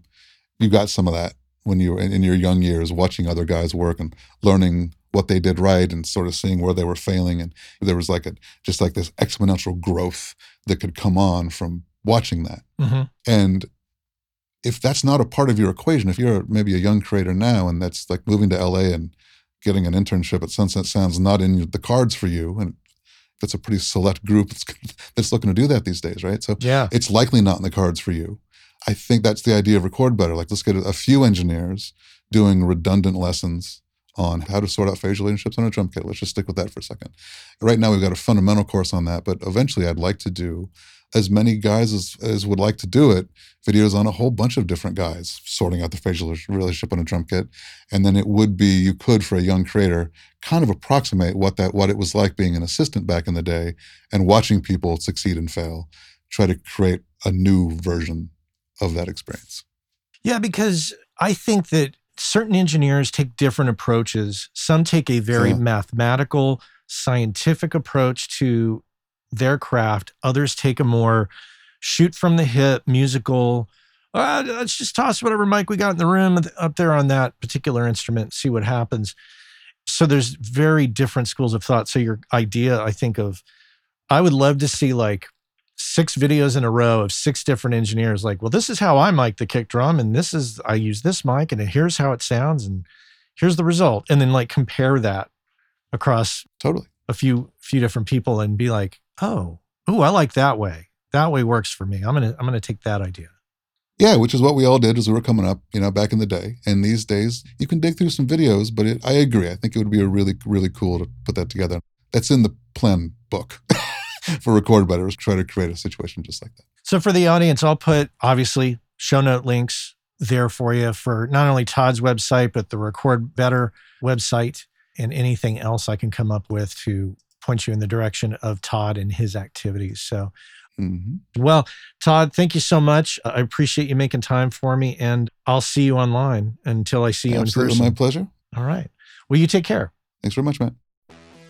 you got some of that when you were in your young years, watching other guys work and learning what they did right and sort of seeing where they were failing. And there was like this exponential growth that could come on from watching that. Mm-hmm. And if that's not a part of your equation, if you're maybe a young creator now and that's like moving to LA and getting an internship at Sunset Sound's not in the cards for you, and that's a pretty select group that's looking to do that these days, right? So it's likely not in the cards for you. I think that's the idea of Record Better. Like, let's get a few engineers doing redundant lessons on how to sort out phase relationships on a drum kit. Let's just stick with that for a second. Right now we've got a fundamental course on that, but eventually I'd like to do, as many guys as would like to do it, videos on a whole bunch of different guys sorting out the phase relationship on a drum kit. And then it would be, you could, for a young creator, kind of approximate what it was like being an assistant back in the day and watching people succeed and fail, try to create a new version of that experience. Yeah, because I think that certain engineers take different approaches. Some take a very mathematical, scientific approach to their craft. Others take a more shoot from the hip, musical, let's just toss whatever mic we got in the room up there on that particular instrument, see what happens. So there's very different schools of thought. So your idea, I think of, I would love to see like 6 videos in a row of 6 different engineers. Like, well, this is how I mic the kick drum, and this is, I use this mic, and here's how it sounds, and here's the result. And then like compare that across a few different people and be like, Oh, I like that way. That way works for me. I'm gonna take that idea. Yeah, which is what we all did as we were coming up, you know, back in the day. And these days, you can dig through some videos, but I agree. I think it would be really, really cool to put that together. That's in the plan book for Record Better, is try to create a situation just like that. So for the audience, I'll put, obviously, show note links there for you for not only Todd's website, but the Record Better website and anything else I can come up with to point you in the direction of Todd and his activities. So, Well, Todd, thank you so much. I appreciate you making time for me, and I'll see you online until I see you in person. My pleasure. All right. Well, you take care. Thanks very much, Matt.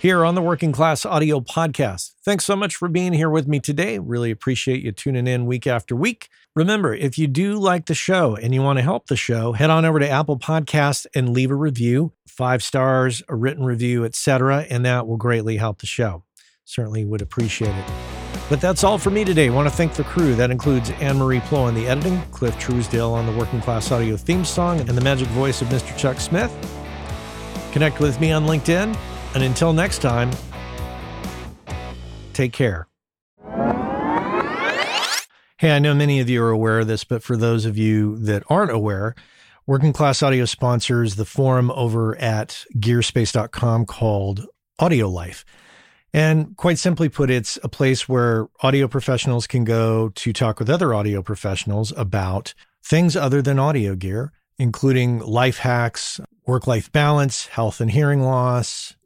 here on the Working Class Audio Podcast. Thanks so much for being here with me today. Really appreciate you tuning in week after week. Remember, if you do like the show and you want to help the show, head on over to Apple Podcasts and leave a review, 5 stars, a written review, etc., and that will greatly help the show. Certainly would appreciate it. But that's all for me today. I want to thank the crew. That includes Anne-Marie Plough on the editing, Cliff Truesdale on the Working Class Audio theme song, and the magic voice of Mr. Chuck Smith. Connect with me on LinkedIn. And until next time, take care. Hey, I know many of you are aware of this, but for those of you that aren't aware, Working Class Audio sponsors the forum over at Gearspace.com called Audio Life. And quite simply put, it's a place where audio professionals can go to talk with other audio professionals about things other than audio gear, including life hacks, work-life balance, health and hearing loss.